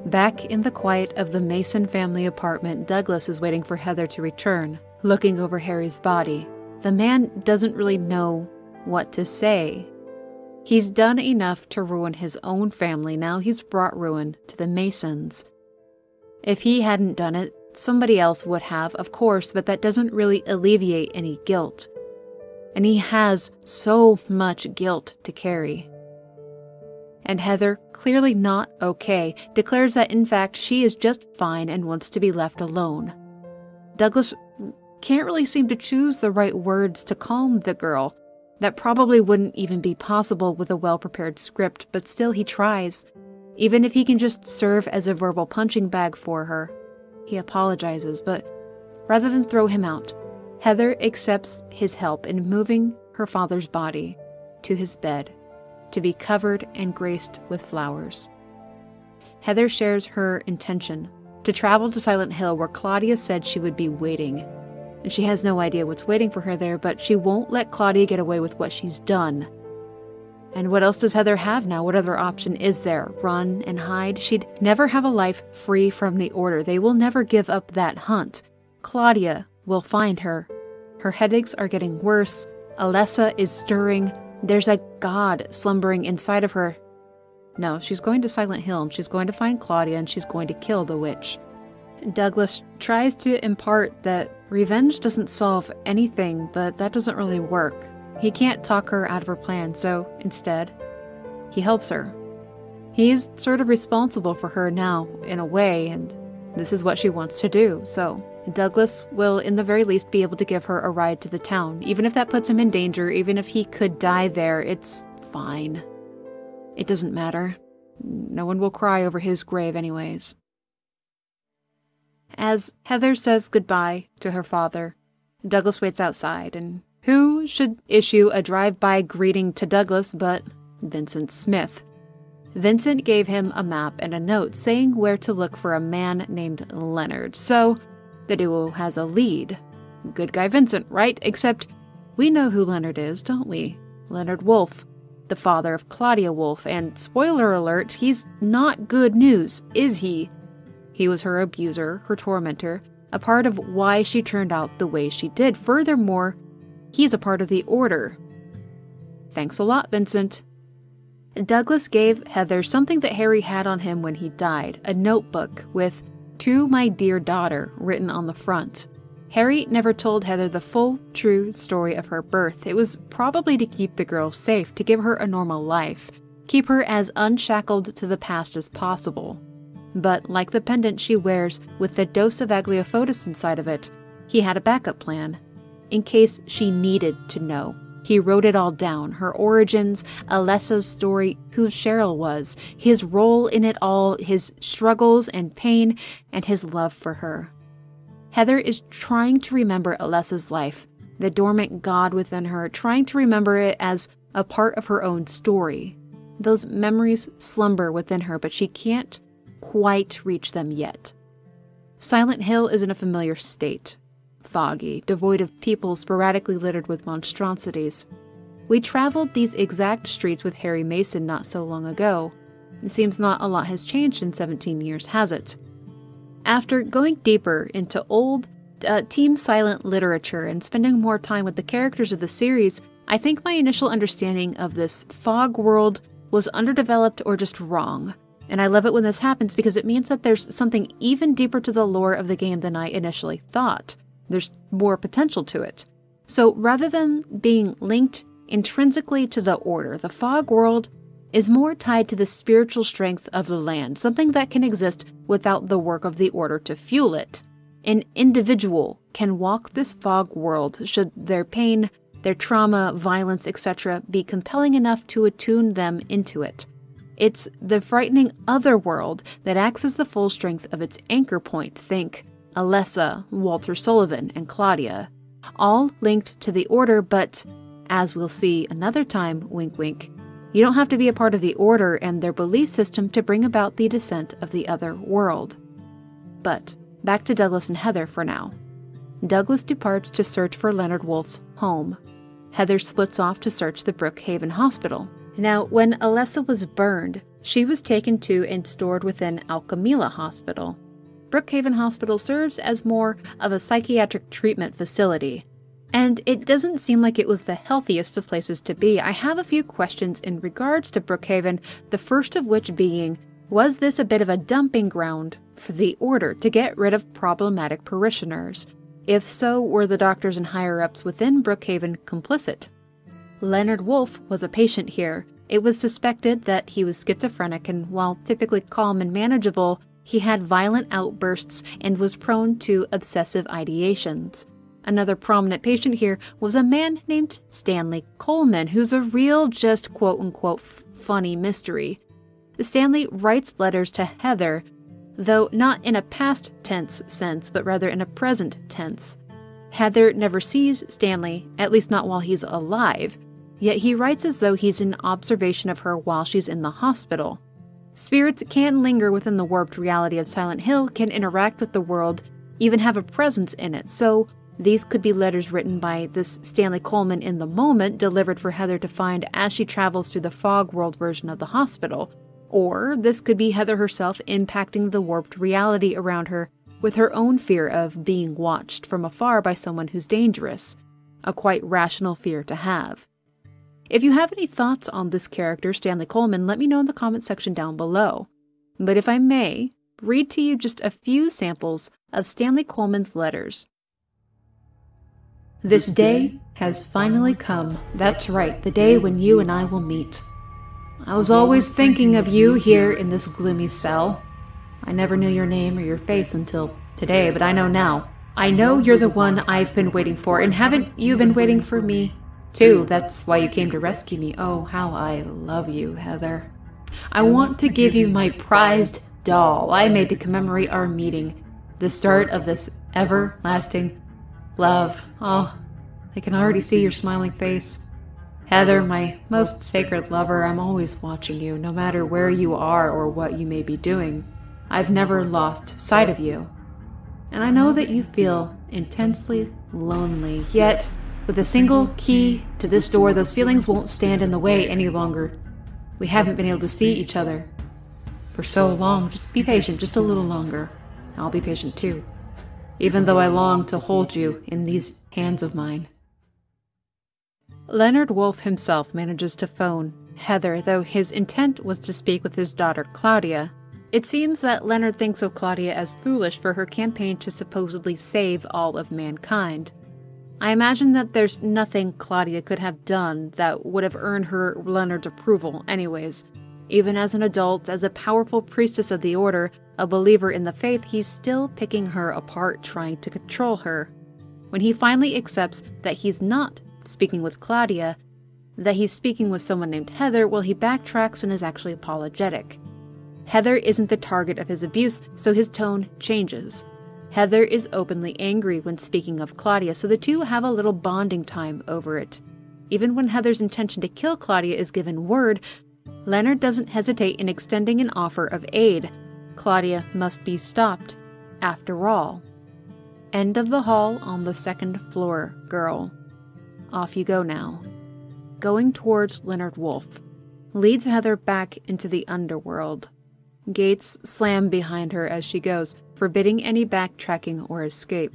Back in the quiet of the Mason family apartment, Douglas is waiting for Heather to return, looking over Harry's body. The man doesn't really know what to say. He's done enough to ruin his own family. Now he's brought ruin to the Masons. If he hadn't done it, somebody else would have, of course, but that doesn't really alleviate any guilt. And he has so much guilt to carry. And Heather, clearly not okay, declares that in fact she is just fine and wants to be left alone. Douglas can't really seem to choose the right words to calm the girl. That probably wouldn't even be possible with a well-prepared script, but still he tries. Even if he can just serve as a verbal punching bag for her, he apologizes, but rather than throw him out, Heather accepts his help in moving her father's body to his bed, to be covered and graced with flowers. Heather shares her intention to travel to Silent Hill, where Claudia said she would be waiting. And she has no idea what's waiting for her there, but she won't let Claudia get away with what she's done. And what else does Heather have now? What other option is there? Run and hide? She'd never have a life free from the Order. They will never give up that hunt. Claudia will find her. Her headaches are getting worse. Alessa is stirring. There's a god slumbering inside of her. No, she's going to Silent Hill, and she's going to find Claudia, and she's going to kill the witch. Douglas tries to impart that revenge doesn't solve anything, but that doesn't really work. He can't talk her out of her plan, so instead, he helps her. He's sort of responsible for her now, in a way, and this is what she wants to do, so Douglas will, in the very least, be able to give her a ride to the town. Even if that puts him in danger, even if he could die there, it's fine. It doesn't matter. No one will cry over his grave anyways. As Heather says goodbye to her father, Douglas waits outside, and who should issue a drive-by greeting to Douglas but Vincent Smith? Vincent gave him a map and a note saying where to look for a man named Leonard, so the duo has a lead. Good guy Vincent, right? Except we know who Leonard is, don't we? Leonard Wolf, the father of Claudia Wolf, and spoiler alert, he's not good news, is he? He was her abuser, her tormentor, a part of why she turned out the way she did. Furthermore, he's a part of the Order. Thanks a lot, Vincent. Douglas gave Heather something that Harry had on him when he died, a notebook with "To my dear daughter" written on the front. Harry never told Heather the full, true story of her birth. It was probably to keep the girl safe, to give her a normal life, keep her as unshackled to the past as possible. But like the pendant she wears with the dose of Aglaophotis inside of it, he had a backup plan, in case she needed to know. He wrote it all down, her origins, Alessa's story, who Cheryl was, his role in it all, his struggles and pain, and his love for her. Heather is trying to remember Alessa's life, the dormant god within her, trying to remember it as a part of her own story. Those memories slumber within her, but she can't quite reach them yet. Silent Hill is in a familiar state, foggy, devoid of people, sporadically littered with monstrosities. We traveled these exact streets with Harry Mason not so long ago. It seems not a lot has changed in seventeen years, has it? After going deeper into old uh, Team Silent literature and spending more time with the characters of the series, I think my initial understanding of this fog world was underdeveloped or just wrong. And I love it when this happens because it means that there's something even deeper to the lore of the game than I initially thought. There's more potential to it. So rather than being linked intrinsically to the Order, the fog world is more tied to the spiritual strength of the land, something that can exist without the work of the Order to fuel it. An individual can walk this fog world should their pain, their trauma, violence, et cetera be compelling enough to attune them into it. It's the frightening other world that acts as the full strength of its anchor point. Think Alessa, Walter Sullivan, and Claudia, all linked to the Order, but, as we'll see another time, wink wink, you don't have to be a part of the Order and their belief system to bring about the descent of the other world. But back to Douglas and Heather for now. Douglas departs to search for Leonard Wolf's home. Heather splits off to search the Brookhaven Hospital. Now, when Alessa was burned, she was taken to and stored within Alchemilla Hospital. Brookhaven Hospital serves as more of a psychiatric treatment facility, and it doesn't seem like it was the healthiest of places to be. I have a few questions in regards to Brookhaven, the first of which being, was this a bit of a dumping ground for the Order to get rid of problematic parishioners? If so, were the doctors and higher-ups within Brookhaven complicit? Leonard Wolf was a patient here. It was suspected that he was schizophrenic, and while typically calm and manageable, he had violent outbursts and was prone to obsessive ideations. Another prominent patient here was a man named Stanley Coleman, who's a real just quote-unquote funny mystery. Stanley writes letters to Heather, though not in a past tense sense, but rather in a present tense. Heather never sees Stanley, at least not while he's alive, yet he writes as though he's in observation of her while she's in the hospital. Spirits can linger within the warped reality of Silent Hill, can interact with the world, even have a presence in it, so these could be letters written by this Stanley Coleman in the moment, delivered for Heather to find as she travels through the fog world version of the hospital. Or this could be Heather herself impacting the warped reality around her with her own fear of being watched from afar by someone who's dangerous, a quite rational fear to have. If you have any thoughts on this character, Stanley Coleman, let me know in the comment section down below. But if I may, read to you just a few samples of Stanley Coleman's letters. This day has finally come. That's right, the day when you and I will meet. I was always thinking of you here in this gloomy cell. I never knew your name or your face until today, but I know now. I know you're the one I've been waiting for, and haven't you been waiting for me, too? That's why you came to rescue me. Oh, how I love you, Heather. I want to give you my prized doll I made to commemorate our meeting, the start of this everlasting love. Oh, I can already see your smiling face. Heather, my most sacred lover, I'm always watching you, no matter where you are or what you may be doing. I've never lost sight of you, and I know that you feel intensely lonely, yet with a single key to this door, those feelings won't stand in the way any longer. We haven't been able to see each other for so long. Just be patient, just a little longer. I'll be patient too, even though I long to hold you in these hands of mine. Leonard Wolf himself manages to phone Heather, though his intent was to speak with his daughter Claudia. It seems that Leonard thinks of Claudia as foolish for her campaign to supposedly save all of mankind. I imagine that there's nothing Claudia could have done that would have earned her Leonard's approval anyways. Even as an adult, as a powerful priestess of the Order, a believer in the faith, he's still picking her apart, trying to control her. When he finally accepts that he's not speaking with Claudia, that he's speaking with someone named Heather, well, he backtracks and is actually apologetic. Heather isn't the target of his abuse, so his tone changes. Heather is openly angry when speaking of Claudia, so the two have a little bonding time over it. Even when Heather's intention to kill Claudia is given word, Leonard doesn't hesitate in extending an offer of aid. Claudia must be stopped, after all. End of the hall on the second floor, girl. Off you go now. Going towards Leonard Wolf leads Heather back into the underworld. Gates slam behind her as she goes, forbidding any backtracking or escape.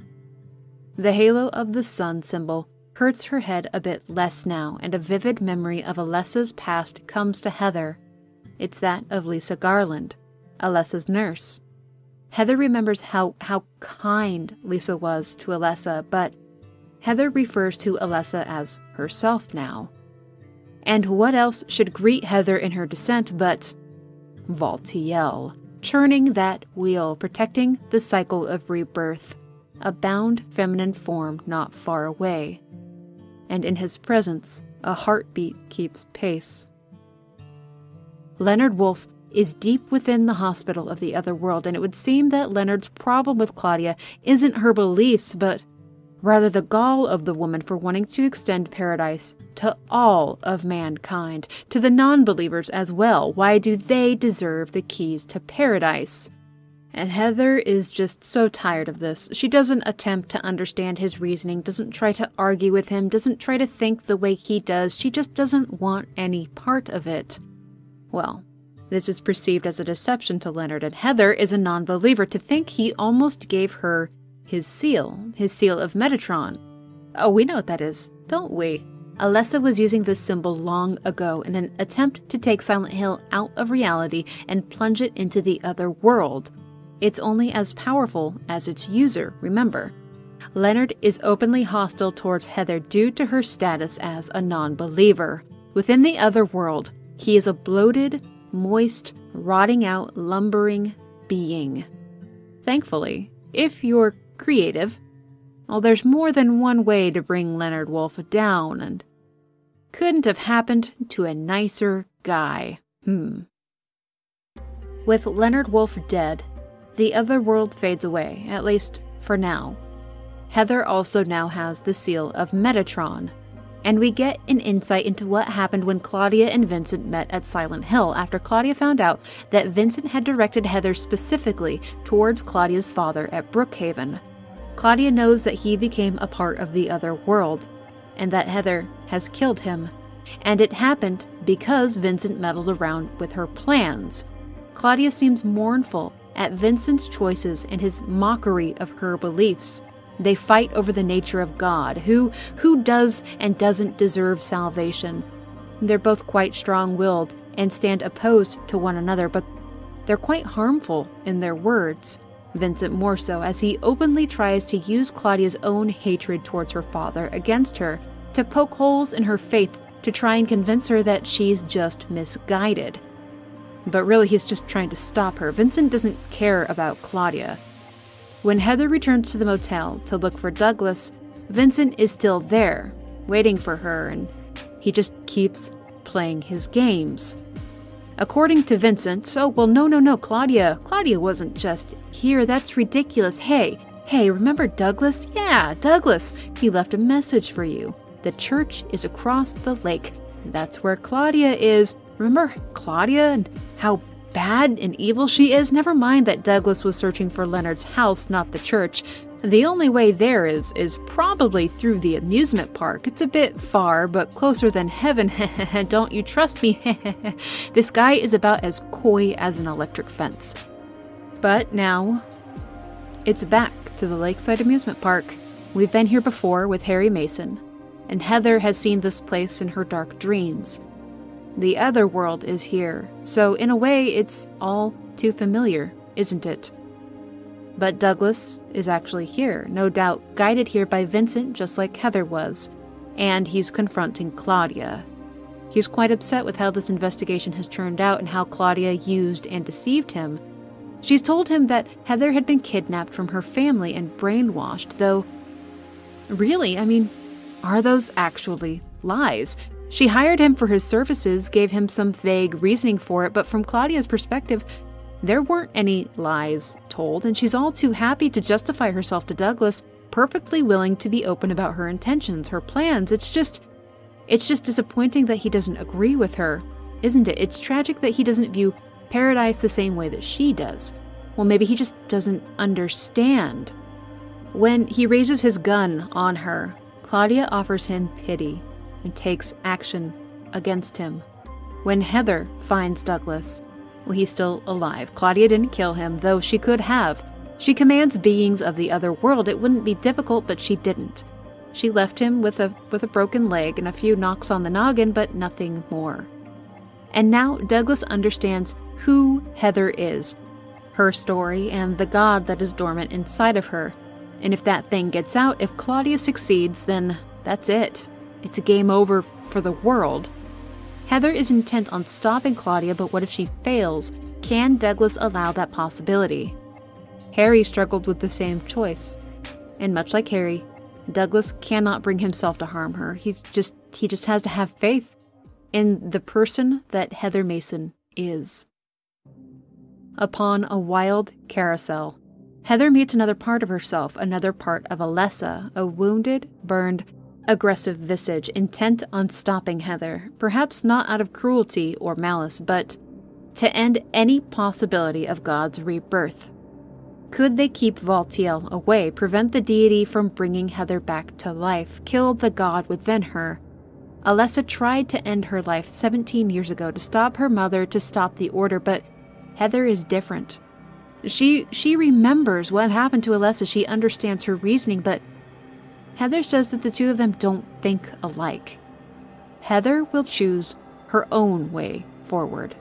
The halo of the sun symbol hurts her head a bit less now, and a vivid memory of Alessa's past comes to Heather. It's that of Lisa Garland, Alessa's nurse. Heather remembers how, how kind Lisa was to Alessa, but Heather refers to Alessa as herself now. and what else should greet Heather in her descent but Valtiel, churning that wheel, protecting the cycle of rebirth, a bound feminine form not far away. And in his presence, a heartbeat keeps pace. Leonard Wolf is deep within the hospital of the other world, and it would seem that Leonard's problem with Claudia isn't her beliefs, but rather the gall of the woman for wanting to extend paradise to all of mankind, to the non-believers as well. Why do they deserve the keys to paradise? And Heather is just so tired of this. She doesn't attempt to understand his reasoning, doesn't try to argue with him, doesn't try to think the way he does. She just doesn't want any part of it. Well, this is perceived as a deception to Leonard, and Heather is a non-believer to think he almost gave her his seal, his seal of Metatron. Oh, we know what that is, don't we? Alessa was using this symbol long ago in an attempt to take Silent Hill out of reality and plunge it into the other world. It's only as powerful as its user, remember. Leonard is openly hostile towards Heather due to her status as a non-believer. Within the other world, he is a bloated, moist, rotting out, lumbering being. Thankfully, if you're creative, well, there's more than one way to bring Leonard Wolf down, and couldn't have happened to a nicer guy. Hmm. With Leonard Wolf dead, the other world fades away, at least for now. Heather also now has the seal of Metatron, and we get an insight into what happened when Claudia and Vincent met at Silent Hill after Claudia found out that Vincent had directed Heather specifically towards Claudia's father at Brookhaven. Claudia knows that he became a part of the other world, and that Heather has killed him. And it happened because Vincent meddled around with her plans. Claudia seems mournful at Vincent's choices and his mockery of her beliefs. They fight over the nature of God, who, who does and doesn't deserve salvation. They're both quite strong-willed and stand opposed to one another, but they're quite harmful in their words. Vincent more so, as he openly tries to use Claudia's own hatred towards her father against her, to poke holes in her faith, to try and convince her that she's just misguided. But really, he's just trying to stop her. Vincent doesn't care about Claudia. When Heather returns to the motel to look for Douglas, Vincent is still there, waiting for her, and he just keeps playing his games. According to Vincent, so, well, no, no, no, Claudia, Claudia wasn't just here, that's ridiculous. Hey, hey, remember Douglas? Yeah, Douglas, he left a message for you. The church is across the lake. That's where Claudia is. Remember Claudia and how bad and evil she is? Never mind that Douglas was searching for Leonard's house, not the church. The only way there is, is probably through the amusement park. It's a bit far, but closer than heaven. Don't you trust me? This guy is about as coy as an electric fence. But now, it's back to the Lakeside Amusement Park. We've been here before with Harry Mason, and Heather has seen this place in her dark dreams. The other world is here, so in a way it's all too familiar, isn't it? But Douglas is actually here, no doubt guided here by Vincent just like Heather was, and he's confronting Claudia. He's quite upset with how this investigation has turned out and how Claudia used and deceived him. She's told him that Heather had been kidnapped from her family and brainwashed, though really, I mean, are those actually lies? She hired him for his services, gave him some vague reasoning for it, but from Claudia's perspective, there weren't any lies told, and she's all too happy to justify herself to Douglas, perfectly willing to be open about her intentions, her plans. It's just, it's just disappointing that he doesn't agree with her, isn't it? It's tragic that he doesn't view paradise the same way that she does. Well, maybe he just doesn't understand. When he raises his gun on her, Claudia offers him pity and takes action against him. When Heather finds Douglas, well, he's still alive. Claudia didn't kill him, though she could have. She commands beings of the other world. It wouldn't be difficult, but she didn't. She left him with a, with a broken leg and a few knocks on the noggin, but nothing more. And now Douglas understands who Heather is, her story, and the god that is dormant inside of her. And if that thing gets out, if Claudia succeeds, then that's it. It's game over for the world. Heather is intent on stopping Claudia, but what if she fails? Can Douglas allow that possibility? Harry struggled with the same choice. And much like Harry, Douglas cannot bring himself to harm her. He just, he just has to have faith in the person that Heather Mason is. Upon a wild carousel, Heather meets another part of herself, another part of Alessa, a wounded, burned, aggressive visage, intent on stopping Heather, perhaps not out of cruelty or malice, but to end any possibility of God's rebirth. Could they keep Valtiel away, prevent the deity from bringing Heather back to life, kill the god within her? Alessa tried to end her life seventeen years ago, to stop her mother, to stop the Order, but Heather is different. She, she remembers what happened to Alessa, she understands her reasoning, but Heather says that the two of them don't think alike. Heather will choose her own way forward.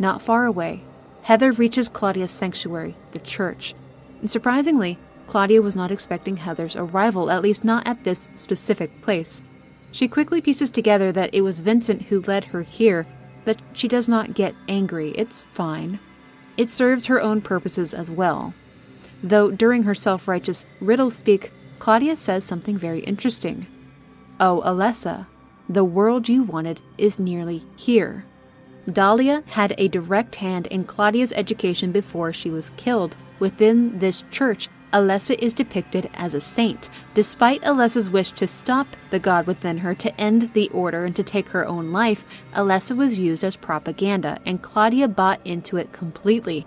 Not far away, Heather reaches Claudia's sanctuary, the church, and surprisingly, Claudia was not expecting Heather's arrival, at least not at this specific place. She quickly pieces together that it was Vincent who led her here, but she does not get angry. It's fine. It serves her own purposes as well. Though during her self-righteous riddle speak, Claudia says something very interesting. "Oh, Alessa, the world you wanted is nearly here." Dahlia had a direct hand in Claudia's education before she was killed. Within this church, Alessa is depicted as a saint, despite Alessa's wish to stop the god within her, to end the Order, and to take her own life. Alessa was used as propaganda, and Claudia bought into it completely.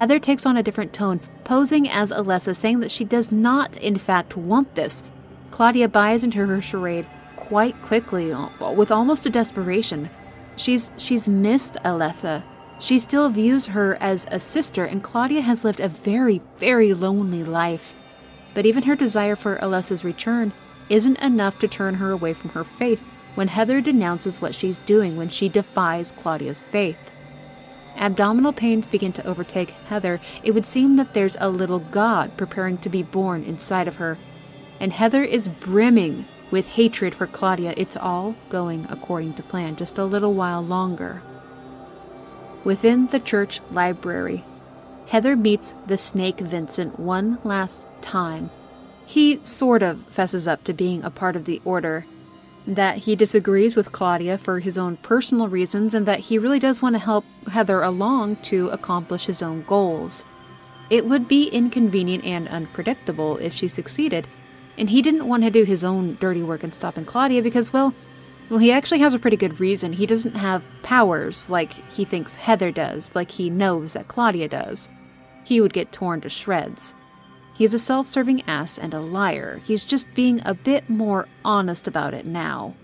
Heather takes on a different tone, posing as Alessa, saying that she does not, in fact, want this. Claudia buys into her charade quite quickly, with almost a desperation. She's, she's missed Alessa. She still views her as a sister, and Claudia has lived a very, very lonely life. But even her desire for Alessa's return isn't enough to turn her away from her faith when Heather denounces what she's doing, when she defies Claudia's faith. Abdominal pains begin to overtake Heather. It would seem that there's a little god preparing to be born inside of her. And Heather is brimming with hatred for Claudia. It's all going according to plan, just a little while longer. Within the church library, Heather meets the Snake Vincent one last time. He sort of fesses up to being a part of the Order, that he disagrees with Claudia for his own personal reasons, and that he really does want to help Heather along to accomplish his own goals. It would be inconvenient and unpredictable if she succeeded, and he didn't want to do his own dirty work in stopping Claudia because, well, well, he actually has a pretty good reason. He doesn't have powers like he thinks Heather does, like he knows that Claudia does. He would get torn to shreds. He's a self-serving ass and a liar. He's just being a bit more honest about it now.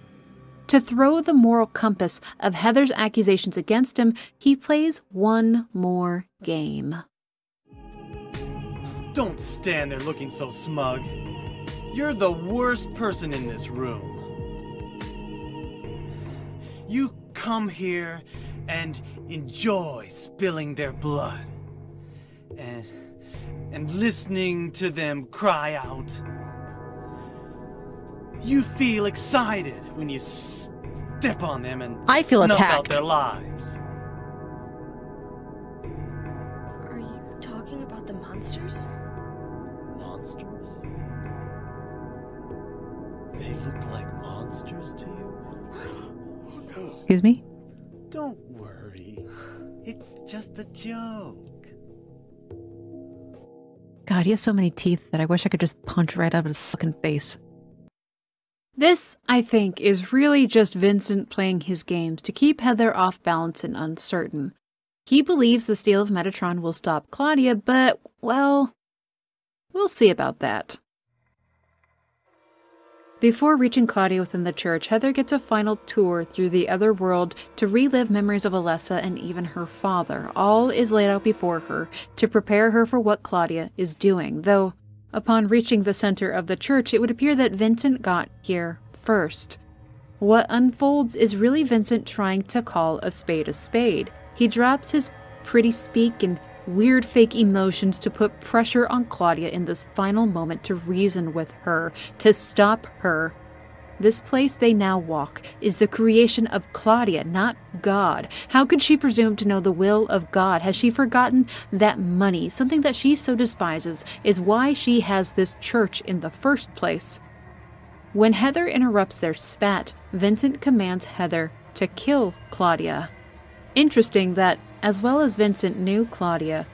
To throw the moral compass of Heather's accusations against him, he plays one more game. "Don't stand there looking so smug. You're the worst person in this room. You come here and enjoy spilling their blood and, and listening to them cry out. You feel excited when you step on them and I feel snuff attacked. out their lives." "Are you talking about the monsters?" "Monsters? They look like monsters to you?" "Oh, no." "Excuse me?" "Don't worry. It's just a joke." God, he has so many teeth that I wish I could just punch right out of his fucking face. This, I think, is really just Vincent playing his games to keep Heather off balance and uncertain. He believes the Seal of Metatron will stop Claudia, but, well, we'll see about that. Before reaching Claudia within the church, Heather gets a final tour through the other world to relive memories of Alessa and even her father. All is laid out before her to prepare her for what Claudia is doing, though upon reaching the center of the church, it would appear that Vincent got here first. What unfolds is really Vincent trying to call a spade a spade. He drops his pretty speak and weird fake emotions to put pressure on Claudia in this final moment, to reason with her, to stop her. This place they now walk is the creation of Claudia, not God. How could she presume to know the will of God? Has she forgotten that money, something that she so despises, is why she has this church in the first place? When Heather interrupts their spat, Vincent commands Heather to kill Claudia. Interesting that, as well as Vincent knew Claudia,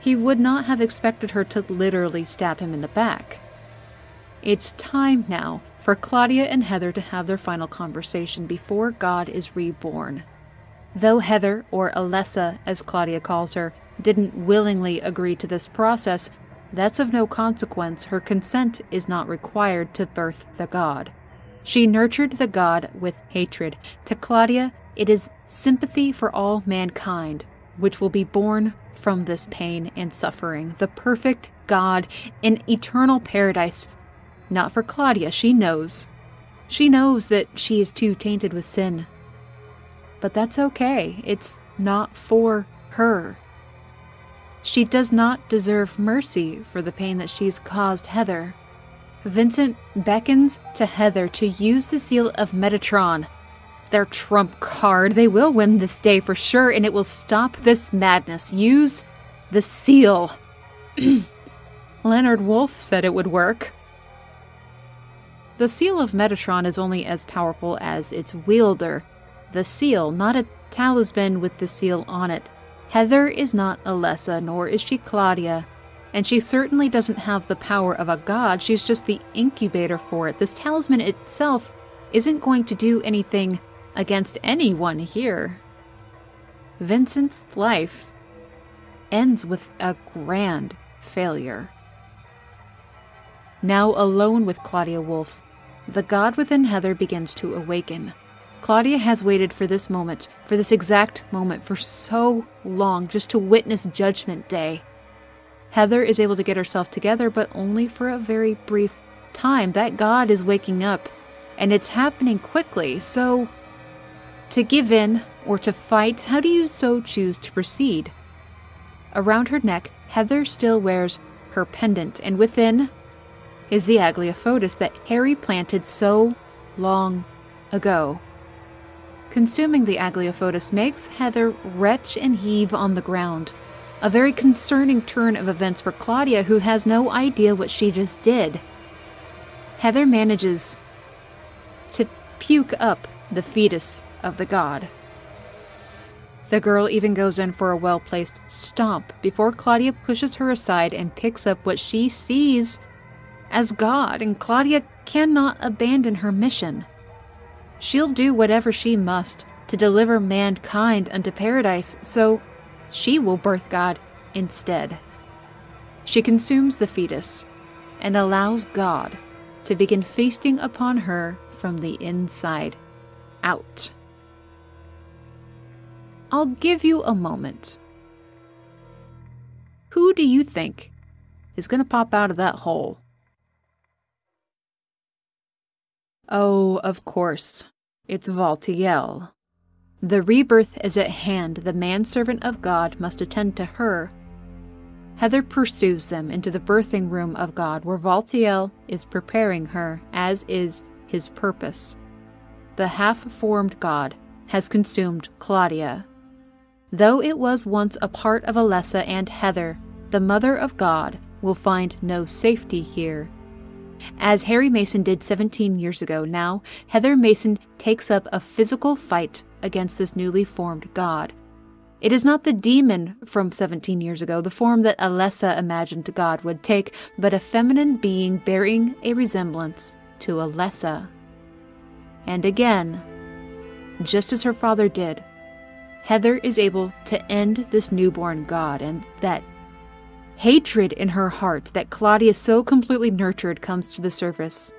he would not have expected her to literally stab him in the back. It's time now for Claudia and Heather to have their final conversation before God is reborn. Though Heather, or Alessa as Claudia calls her, didn't willingly agree to this process, that's of no consequence. Her consent is not required to birth the God. She nurtured the God with hatred. To Claudia, it is sympathy for all mankind, which will be born from this pain and suffering. The perfect God in eternal paradise. Not for Claudia, she knows. She knows that she is too tainted with sin. But that's okay, it's not for her. She does not deserve mercy for the pain that she's caused Heather. Vincent beckons to Heather to use the Seal of Metatron, their trump card. They will win this day for sure, and it will stop this madness. Use the seal. Leonard Wolf said it would work. The Seal of Metatron is only as powerful as its wielder. The seal, not a talisman with the seal on it. Heather is not Alessa, nor is she Claudia, and she certainly doesn't have the power of a god. She's just the incubator for it. This talisman itself isn't going to do anything against anyone here. Vincent's life ends with a grand failure. Now alone with Claudia Wolf, the god within Heather begins to awaken. Claudia has waited for this moment, for this exact moment, for so long, just to witness Judgment Day. Heather is able to get herself together, but only for a very brief time. That god is waking up, and it's happening quickly, so to give in or to fight, how do you so choose to proceed? Around her neck, Heather still wears her pendant, and within is the Aglaophotis that Harry planted so long ago. Consuming the Aglaophotis makes Heather retch and heave on the ground. A very concerning turn of events for Claudia, who has no idea what she just did. Heather manages to puke up the fetus of the god. The girl even goes in for a well-placed stomp before Claudia pushes her aside and picks up what she sees as God, and Claudia cannot abandon her mission. She'll do whatever she must to deliver mankind unto paradise, so she will birth God instead. She consumes the fetus and allows God to begin feasting upon her from the inside out. I'll give you a moment. Who do you think is going to pop out of that hole? Oh, of course, it's Valtiel. The rebirth is at hand. The manservant of God must attend to her. Heather pursues them into the birthing room of God, where Valtiel is preparing her, as is his purpose. The half-formed God has consumed Claudia. Though it was once a part of Alessa and Heather, the mother of God will find no safety here. As Harry Mason did seventeen years ago now, Heather Mason takes up a physical fight against this newly formed god. It is not the demon from seventeen years ago, the form that Alessa imagined God would take, but a feminine being bearing a resemblance to Alessa. And again, just as her father did, Heather is able to end this newborn god, and that hatred in her heart that Claudia so completely nurtured comes to the surface.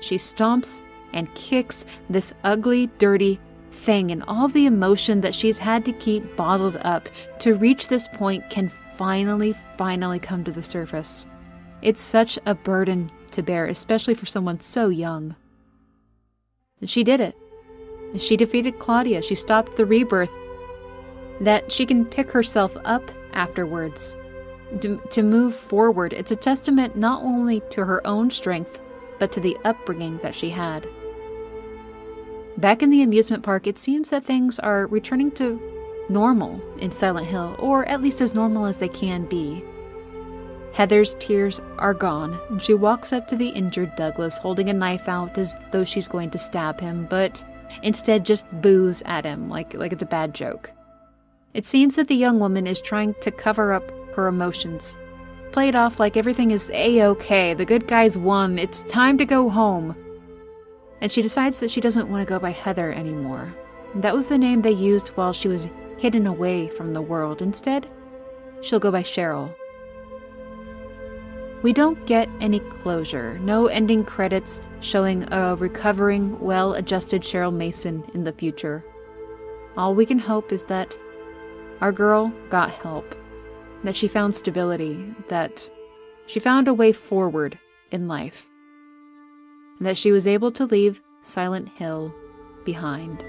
She stomps and kicks this ugly, dirty thing, and all the emotion that she's had to keep bottled up to reach this point can finally, finally come to the surface. It's such a burden to bear, especially for someone so young. And she did it. She defeated Claudia. She stopped the rebirth, that she can pick herself up afterwards. To, to move forward. It's a testament not only to her own strength, but to the upbringing that she had. Back in the amusement park, it seems that things are returning to normal in Silent Hill, or at least as normal as they can be. Heather's tears are gone, and she walks up to the injured Douglas, holding a knife out as though she's going to stab him, but instead just boos at him like, like it's a bad joke. It seems that the young woman is trying to cover up her emotions, play it off like everything is a-okay, the good guys won, it's time to go home. And she decides that she doesn't want to go by Heather anymore. That was the name they used while she was hidden away from the world. Instead, she'll go by Cheryl. We don't get any closure, no ending credits showing a recovering, well-adjusted Cheryl Mason in the future. All we can hope is that our girl got help, that she found stability, that she found a way forward in life, and that she was able to leave Silent Hill behind.